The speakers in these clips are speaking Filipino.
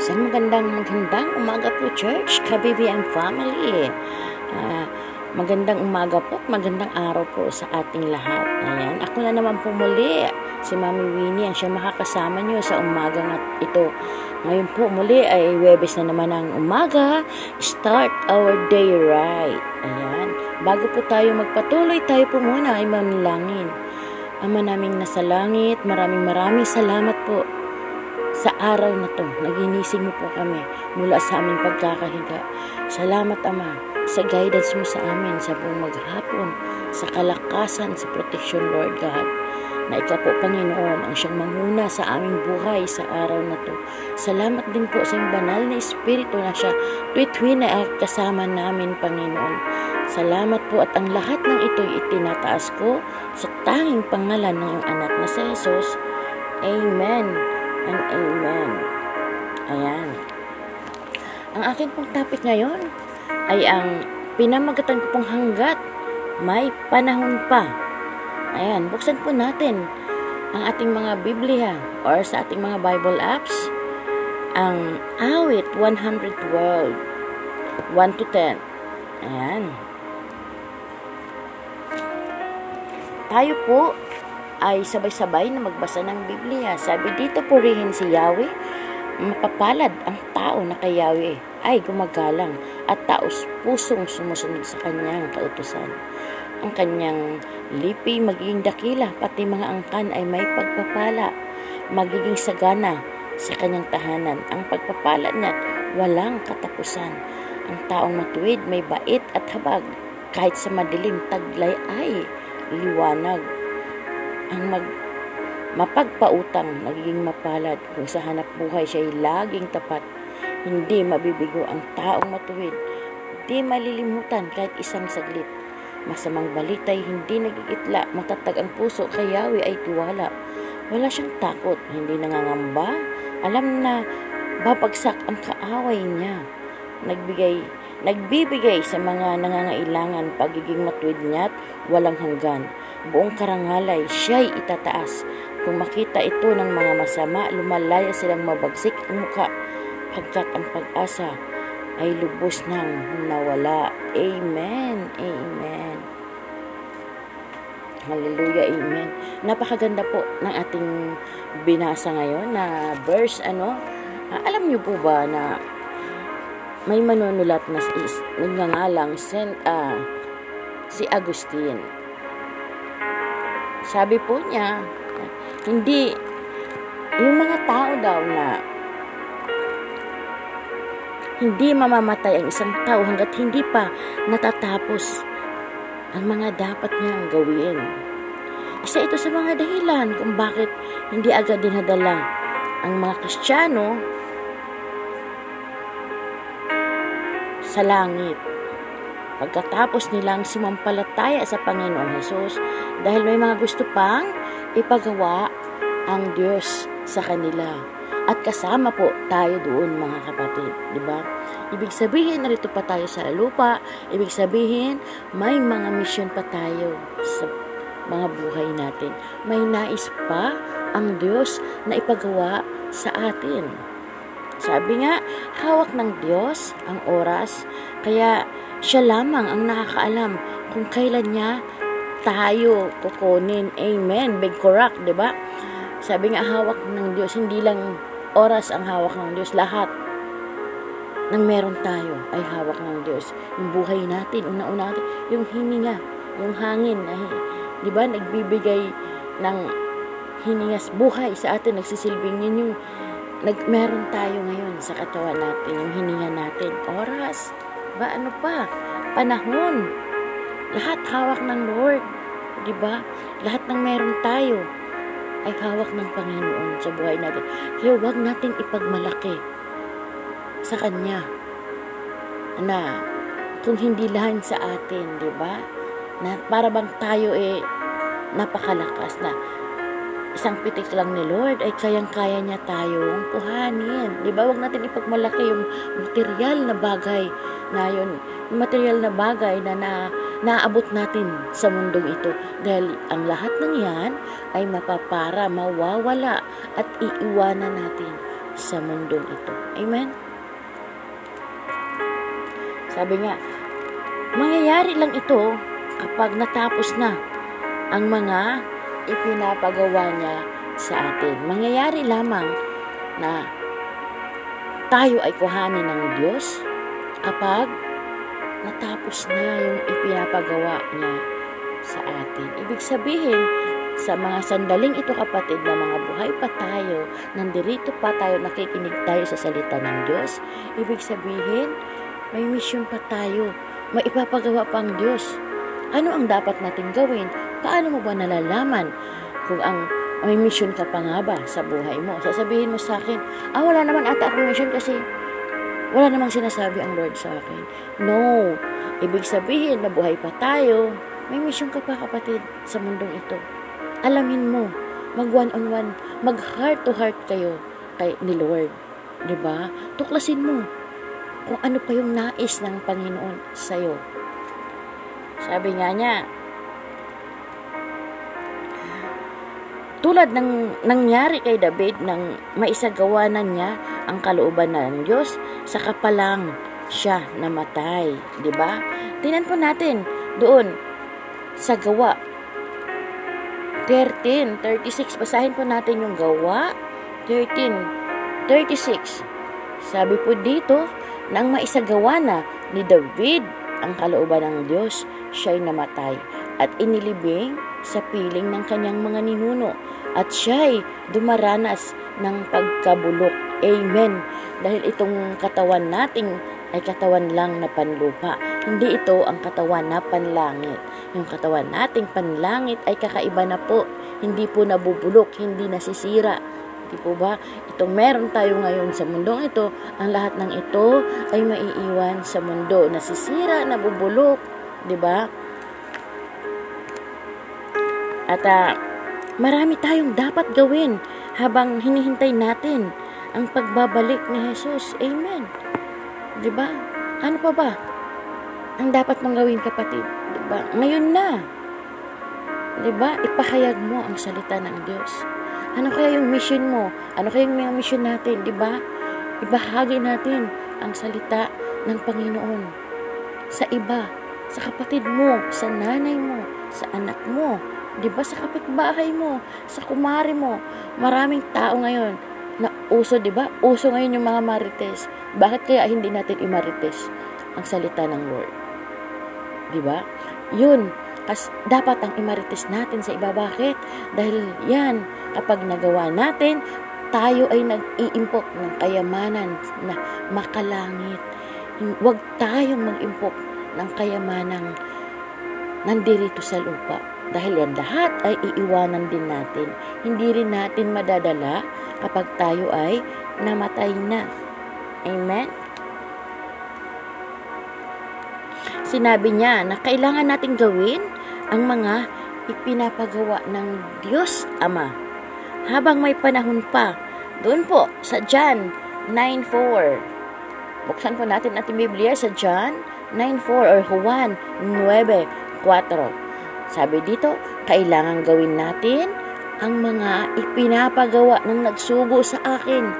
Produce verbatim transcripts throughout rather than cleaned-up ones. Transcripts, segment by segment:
Isang magandang magandang umaga po, Church, Kabibi and family. Uh, magandang umaga po at magandang araw po sa ating lahat. Ayan. Ako na naman po muli, si Mami Winnie, ang siya makakasama niyo sa umaga ito. Ngayon po muli ay Huwebes na naman ang umaga. Start our day right. Ayan. Bago po tayo magpatuloy, tayo po muna ay manalangin. Ama naming nasa langit, maraming maraming salamat po sa araw na to. Naginising mo po kami mula sa aming pagkakahiga. Salamat, Ama, sa guidance mo sa amin sa buong maghapon, sa kalakasan, sa protection, Lord God. Na ikaw po, Panginoon, ang siyang manguna sa aming buhay sa araw na to. Salamat din po sa iyong banal na espiritu na siya tuwit-tuwin na kasama namin, Panginoon. Salamat po at ang lahat ng ito'y itinataas ko sa tanging pangalan ng iyong anak na si Hesus. Amen and amen. Ayan. Ang akin pong topic ngayon ay ang pinamagatan ko pong hanggat may panahon pa. Ayan, buksan po natin ang ating mga Biblia or sa ating mga Bible apps ang awit one twelve, one to ten. Ayan. Tayo po ay sabay-sabay na magbasa ng Biblia. Sabi dito, purihin si Yahweh, mapapalad ang tao na kay Yahweh ay gumagalang at taos pusong sumusunod sa kanyang kautusan. Ang kanyang lipi magiging dakila, pati mga angkan ay may pagpapala, magiging sagana sa kanyang tahanan. Ang pagpapala niya walang katapusan. Ang taong matuwid may bait at habag, kahit sa madilim taglay ay liwanag. Ang mag, mapagpautang naging mapalad, kung sa hanap buhay siya'y laging tapat. Hindi mabibigo ang taong matuwid, di malilimutan kahit isang saglit. Masamang balita'y hindi nagigitla, matatag ang puso kay Yahweh ay tiwala. Wala siyang takot, hindi nangangamba, alam na babagsak ang kaaway niya. Nagbigay Nagbibigay sa mga nangangailangan, pagiging matuwid niya't walang hanggan. Buong karangalay siya'y itataas. Kung makita ito ng mga masama, lumalaya silang mabagsik ang mukha, pagkat ang pag-asa ay lubos nang nawala. Amen. Amen. Hallelujah. Amen. Napakaganda po ng ating binasa ngayon na verse. Ano? Alam niyo po ba na may manunulat na nagngangalang Saint, uh, si Agustin. Sabi po niya, hindi, yung mga tao daw na hindi mamamatay ang isang tao hanggat hindi pa natatapos ang mga dapat niyang gawin. Isa ito sa mga dahilan kung bakit hindi agad dinadala ang mga Kristiyano sa langit pagkatapos nilang sumampalataya sa Panginoong Hesus, dahil may mga gusto pang ipagawa ang Diyos sa kanila. At kasama po tayo doon, mga kapatid, di ba? Ibig sabihin, narito pa tayo sa lupa, ibig sabihin may mga mission pa tayo sa mga buhay natin. May nais pa ang Diyos na ipagawa sa atin. Sabi nga, hawak ng Diyos ang oras, kaya siya lamang ang nakakaalam kung kailan niya tayo kukunin. Amen. Big correct, di ba? Sabi nga, hawak ng Diyos, hindi lang oras ang hawak ng Diyos. Lahat ng meron tayo ay hawak ng Diyos. Yung buhay natin, una-una natin, yung hininga, yung hangin, di ba? Nagbibigay ng hiningas buhay sa atin, nagsisilbing yun yung Nag, meron tayo ngayon sa katawan natin, yung hininga natin, oras, ba ano pa, panahon, lahat hawak ng Lord, di ba? Lahat ng meron tayo ay hawak ng Panginoon sa buhay natin. Kaya huwag natin ipagmalaki sa Kanya na kung hindi lahan sa atin, di ba? Na para bang tayo eh napakalakas na. Isang pitik lang ni Lord ay kayang-kaya niya tayong kuhanin. Di ba? Huwag natin ipagmalaki yung material na bagay na yun. Yung material na bagay na, na naabot natin sa mundong ito. Dahil ang lahat ng yan ay mapapara, mawawala at iiwanan natin sa mundong ito. Amen? Sabi nga, mangyayari lang ito kapag natapos na ang mga ipinapagawa niya sa atin. Mangyayari lamang na tayo ay kuhanin ng Diyos kapag natapos na yung ipinapagawa niya sa atin. Ibig sabihin, sa mga sandaling ito kapatid na mga buhay pa tayo, nandirito pa tayo, nakikinig tayo sa salita ng Diyos, ibig sabihin, may mission pa tayo, may ipapagawa pa ang Diyos. Ano ang dapat natin gawin? Paano mo ba nalalaman kung ang may mission ka pa nga ba sa buhay mo? Sasabihin mo sa akin, ah wala naman ata akong mission kasi wala namang sinasabi ang Lord sa akin. No, ibig sabihin na buhay pa tayo, may mission ka pa kapatid sa mundong ito. Alamin mo, mag one-on-one, mag heart-to-heart kayo kay ni Lord. Diba? Tuklasin mo kung ano pa yung nais ng Panginoon sa'yo. Sabi nga niya, tulad ng nangyari kay David nang maisagawanan niya ang kalooban ng Diyos, saka pa lang siya namatay. Diba? Tingnan po natin doon sa Gawa thirteen thirty-six. Basahin po natin yung Gawa thirteen thirty-six. Sabi po dito, nang maisagawa na ni David ang kalooban ng Diyos, siya'y namatay at inilibing sa piling ng kanyang mga ninuno at siya'y dumaranas ng pagkabulok. Amen. Dahil itong katawan nating ay katawan lang na panlupa. Hindi ito ang katawan na panlangit. Yung katawan nating panlangit ay kakaiba na po. Hindi po nabubulok, hindi nasisira. Di po ba? Itong meron tayo ngayon sa mundong ito, ang lahat ng ito ay maiiwan sa mundo. Nasisira, nabubulok. Di ba? At uh, marami tayong dapat gawin habang hinihintay natin ang pagbabalik ni Jesus. Amen. Di ba? Ano pa ba ang dapat mong gawin kapatid? Diba? Ngayon na. Diba? Ipahayag mo ang salita ng Diyos. Ano kaya yung mission mo? Ano kaya yung mission natin? Diba? Ibahagi natin ang salita ng Panginoon sa iba, sa kapatid mo, sa nanay mo, sa anak mo, diba? Sa kapitbahay mo, sa kumari mo. Maraming tao ngayon na uso, diba? Uso ngayon yung mga marites. Bakit kaya hindi natin imarites ang salita ng Lord? Diba? Yun, kas dapat ang imarites natin sa iba. Bakit? Dahil yan, kapag nagawa natin, tayo ay nag-iimpok ng kayamanan na makalangit. Huwag tayong mag-impok ng kayamanang nandirito sa lupa. Dahil yan lahat ay iiwanan din natin. Hindi rin natin madadala kapag tayo ay namatay na. Amen? Sinabi niya na kailangan nating gawin ang mga ipinapagawa ng Diyos Ama habang may panahon pa. Doon po sa John nine four. Buksan po natin ating Biblia sa John nine four or Juan nine four. Sabi dito, kailangan gawin natin ang mga ipinapagawa ng nagsugo sa akin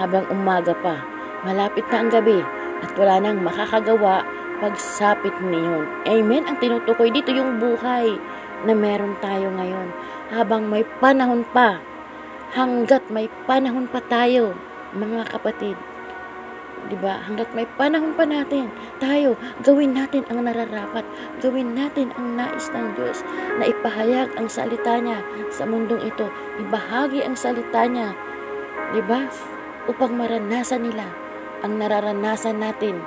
habang umaga pa. Malapit na ang gabi at wala nang makakagawa pagsapit niyon. Amen. Ang tinutukoy dito yung buhay na meron tayo ngayon habang may panahon pa. Hanggat may panahon pa tayo, mga kapatid. Diba? Hanggat may panahon pa natin, tayo, gawin natin ang nararapat. Gawin natin ang nais ng Diyos na ipahayag ang salita niya sa mundong ito. Ibahagi ang salita niya. Diba? Upang maranasan nila ang nararanasan natin.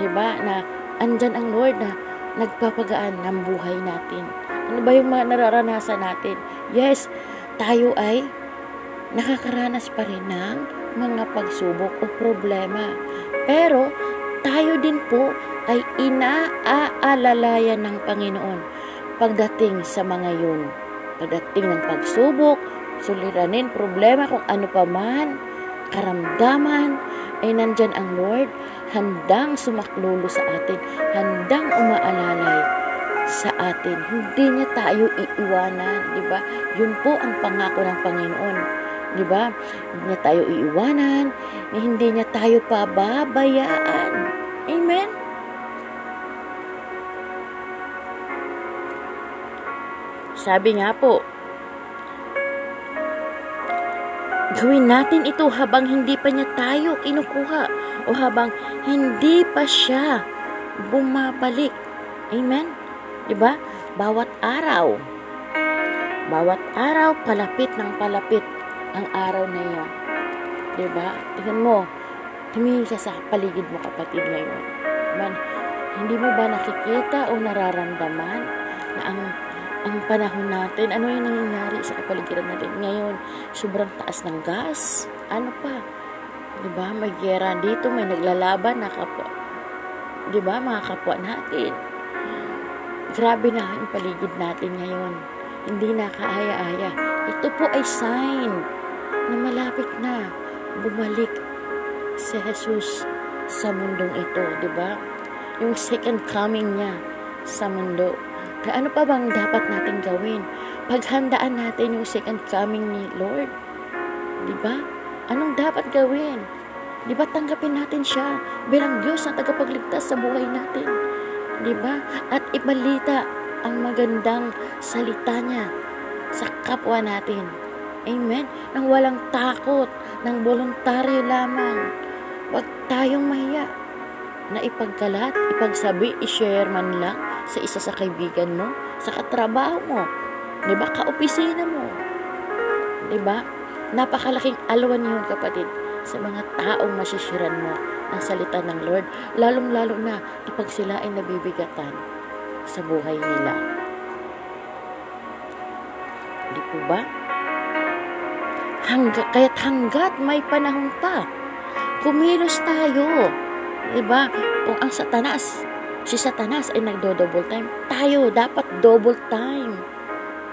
Diba? Na andyan ang Lord na nagpapagaan ng buhay natin. Ano ba yung mga nararanasan natin? Yes, tayo ay nakakaranas pa rin ng mga pagsubok o problema. Pero tayo din po ay inaaalalayan ng Panginoon pagdating sa mga yun. Pagdating ng pagsubok, suliranin, problema, kung ano pa man, karamdaman, ay nandyan ang Lord, handang sumaklolo sa atin, handang umaalalay sa atin. Hindi niya tayo iiwanan, di ba? Yun po ang pangako ng Panginoon 'Di ba? Hindi niya tayo iiwanan, hindi niya tayo pababayaan. Amen. Sabi nga po, gawin natin ito habang hindi pa niya tayo kinukuha o habang hindi pa siya bumabalik. Amen? Diba? Bawat araw, bawat araw, palapit ng palapit ang araw na yun. Diba? Tignan mo, tumingin ka sa paligid mo, kapatid, ngayon. Man, hindi mo ba nakikita o nararamdaman na ang ang panahon natin, ano yung nangyayari sa kapaligiran natin ngayon? Sobrang taas ng gas. Ano pa? Diba? May gera dito, may naglalaban na kapwa. Diba? Mga kapwa natin. Grabe na ang paligid natin ngayon. Hindi na kaaya-aya. Ito po ay sign na malapit na bumalik si Jesus sa mundong ito. Diba? Yung second coming niya sa mundo. Kaya ano pa bang dapat natin gawin? Paghandaan natin yung second coming ni Lord. Diba? Anong dapat gawin? Diba tanggapin natin siya bilang Diyos na tagapagligtas sa buhay natin? Diba? At ibalita ang magandang salita niya sa kapwa natin. Amen? Nang walang takot, nang voluntaryo lamang. Huwag tayong mahiya na ipagkalat, ipagsabi, ishare man lang sa isa sa kaibigan mo, sa katrabaho mo, 'di ba? Kaopisina mo. 'Di ba? Napakalaking alwan 'yun, kapatid, sa mga taong masisiran mo ang salita ng Lord, lalong-lalo na kapag sila ay nabibigatan sa buhay nila. Di po ba? Hangga, kaya't hanggat may panahon pa, kumilos tayo. 'Di ba? Kung ang Satanas Si Satanas ay nagdo-double time. Tayo, dapat double time.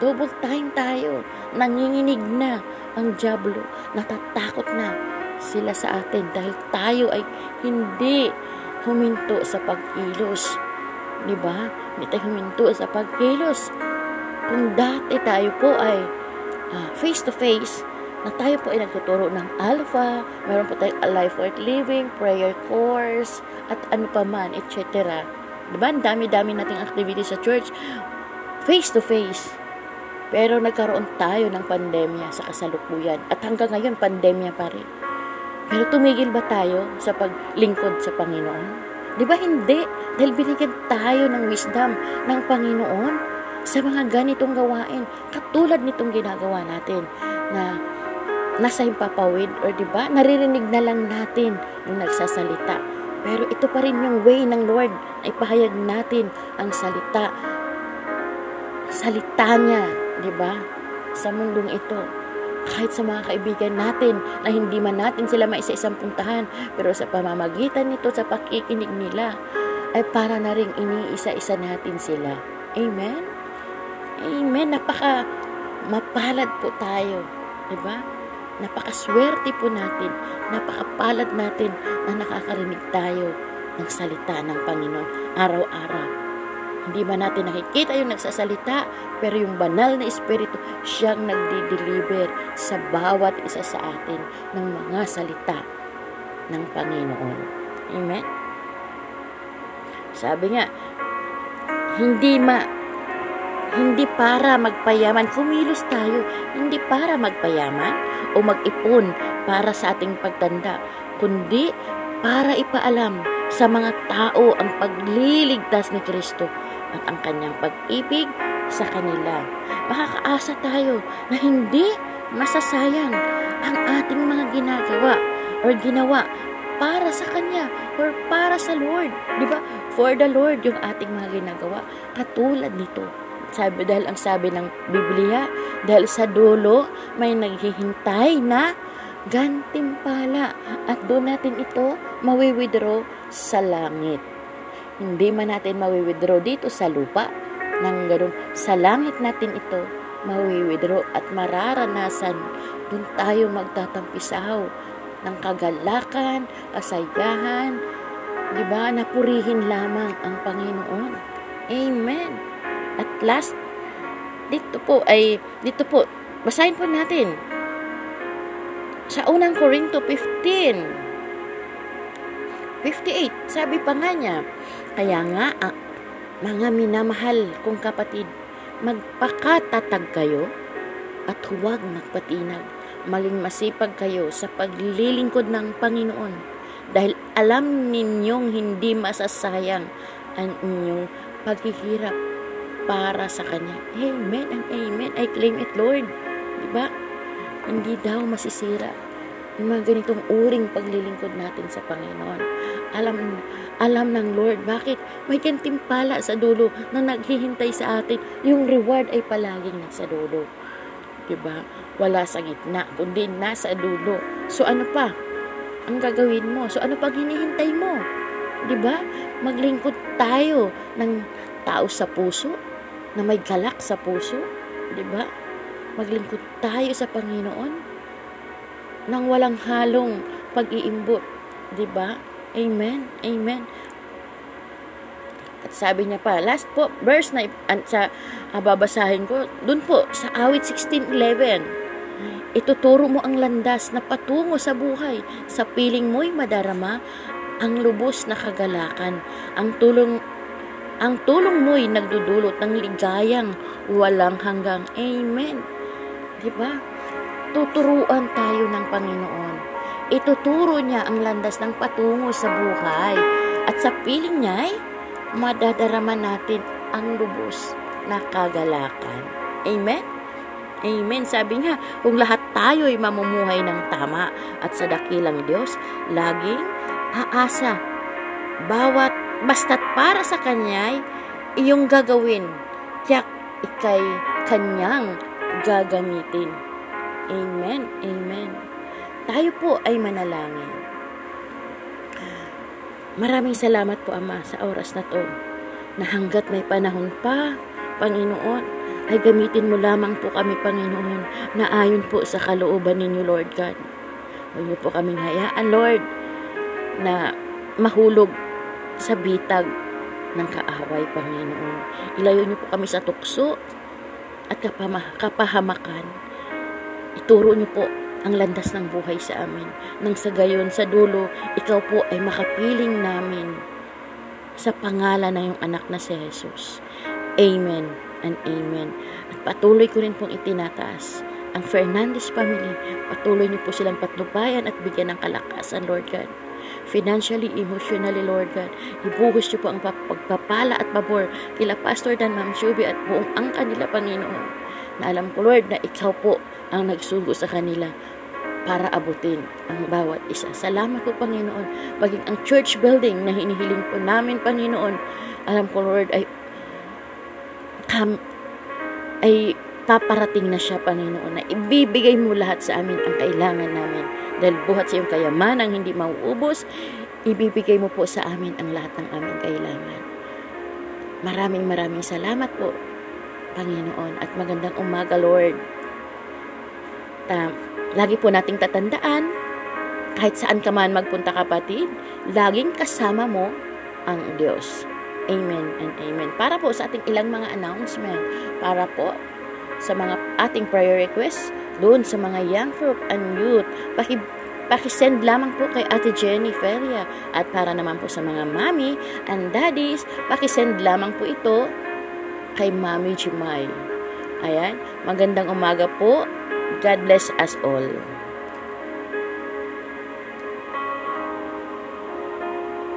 Double time tayo. Nanginginig na ang diablo. Natatakot na sila sa atin dahil tayo ay hindi huminto sa pagkilos. Diba? Hindi tayo huminto sa pagkilos. Kung dati tayo po ay uh, face-to-face, na tayo po ay nagtuturo ng Alpha, meron po tayong Life Worth Living, Prayer Course, at ano pa man, et cetera. Diba? Ang dami-dami nating activity sa church, face-to-face. Pero nagkaroon tayo ng pandemya sa kasalukuyan. At hanggang ngayon, pandemya pa rin. Pero tumigil ba tayo sa paglingkod sa Panginoon? Diba hindi? Dahil binigyan tayo ng wisdom ng Panginoon sa mga ganitong gawain. Katulad nitong ginagawa natin na nasa himpapawid, or diba, naririnig na lang natin yung nagsasalita. Pero ito pa rin yung way ng Lord na ipahayag natin ang salita. Salita niya, diba, sa mundong ito. Kahit sa mga kaibigan natin na hindi man natin sila maisa-isang puntahan, pero sa pamamagitan nito, sa pakikinig nila, ay para na rin iniisa-isa natin sila. Amen? Amen. Napaka mapalad po tayo. Diba? Napakaswerte po natin, napakapalad natin na nakakarinig tayo ng salita ng Panginoon araw-araw. Hindi ba natin nakikita yung nagsasalita, pero yung banal na Espiritu, siyang nagdi-deliver sa bawat isa sa atin ng mga salita ng Panginoon. Amen? Sabi nga, hindi ma hindi para magpayaman, kumilos tayo, hindi para magpayaman o mag-ipon para sa ating pagtanda, kundi para ipaalam sa mga tao ang pagliligtas ni Kristo at ang kanyang pag-ibig sa kanila. Makakaasa tayo na hindi masasayang ang ating mga ginagawa or ginawa para sa kanya or para sa Lord. Diba? For the Lord yung ating mga ginagawa. Katulad nito. Sabi, dahil ang sabi ng Biblia, dahil sa dulo may naghihintay na gantimpala at doon natin ito mawi-withdraw sa langit. Hindi man natin mawi-withdraw dito sa lupa, nang ganoon sa langit natin ito mawi-withdraw at mararanasan. Doon tayo magtatampisaw ng kagalakan, kasayahan, di ba? Napurihin lamang ang Panginoon. Amen. At last, dito po ay, dito po, basahin po natin Sa unang Korinto fifteen fifty-eight, sabi pa nga niya, kaya nga, ah, mga minamahal kong kapatid, magpakatatag kayo at huwag magpatinag. Maling masipag kayo sa paglilingkod ng Panginoon, dahil alam ninyong hindi masasayang ang inyong paghihirap para sa Kanya. Amen and amen. I claim it, Lord. Diba? Hindi daw masisira yung mga ganitong uring paglilingkod natin sa Panginoon. Alam alam ng Lord. Bakit? May gantimpala sa dulo na naghihintay sa atin. Yung reward ay palaging nasa dulo. Diba? Wala sa gitna, kundi nasa dulo. So ano pa ang gagawin mo? So ano pag hinihintay mo? Diba? Maglingkod tayo ng tao sa puso, na may galak sa puso. Diba? Maglingkod tayo sa Panginoon nang walang halong pag-iimbot. Diba? Amen? Amen? At sabi niya pa, last po, verse na sa ah, babasahin ko, dun po, sa Awit sixteen eleven. Ituturo mo ang landas na patungo sa buhay. Sa piling mo'y madarama ang lubos na kagalakan. Ang tulong, ang tulong mo'y nagdudulot ng ligayang walang hanggang. Amen. Diba? Tuturuan tayo ng Panginoon. Ituturo niya ang landas ng patungo sa buhay. At sa piling niya ay madadarama natin ang lubos na kagalakan. Amen? Amen. Sabi niya, kung lahat tayo ay mamumuhay ng tama at sa dakilang Diyos, laging aasa. Bawat basta't para sa Kanya ay iyong gagawin, tiyak ikay Kanyang gagamitin. Amen. Amen. Tayo po ay manalangin. Maraming salamat po, Ama, sa oras na to, na hanggat may panahon pa, Panginoon, ay gamitin mo lamang po kami, Panginoon, na ayon po sa kalooban ninyo, Lord God. Huwag niyo po kaming hayaan, Lord, na mahulog sa bitag ng kaaway, Panginoon. Ilayo niyo po kami sa tukso at kapahamakan. Ituro niyo po ang landas ng buhay sa amin, nang sa gayon sa dulo, Ikaw po ay makapiling namin sa pangalan ng iyong anak na si Jesus. Amen and amen. At patuloy ko rin pong itinataas ang Fernandez family. Patuloy niyo po silang patnubayan at bigyan ng kalakasan, Lord God. Financially, emotionally, Lord God, ibuhos niyo po ang pagpapala at pabor kila Pastor Dan, Ma'am Shubi at buong ang kanila, Panginoon, na alam ko, Lord, na Ikaw po ang nagsugo sa kanila para abutin ang bawat isa. Salamat po, Panginoon. Maging ang church building na hinihiling po namin, Panginoon, alam ko, Lord, ay kam, ay paparating na siya, Panginoon, na ibibigay mo lahat sa amin ang kailangan namin. Dahil buhat sa iyong kayamanang hindi mauubos, ibibigay mo po sa amin ang lahat ng aming kailangan. Maraming maraming salamat po, Panginoon, at magandang umaga, Lord. At lagi po nating tatandaan, kahit saan ka man magpunta, kapatid, laging kasama mo ang Diyos. Amen and amen. Para po sa ating ilang mga announcement, para po sa mga ating prayer requests, doon sa mga young folk and youth, paki, pakisend lamang po kay Ate Jenny Feria. At para naman po sa mga mommy and daddies, pakisend lamang po ito kay Mami Jimai. Ayan, magandang umaga po. God bless us all.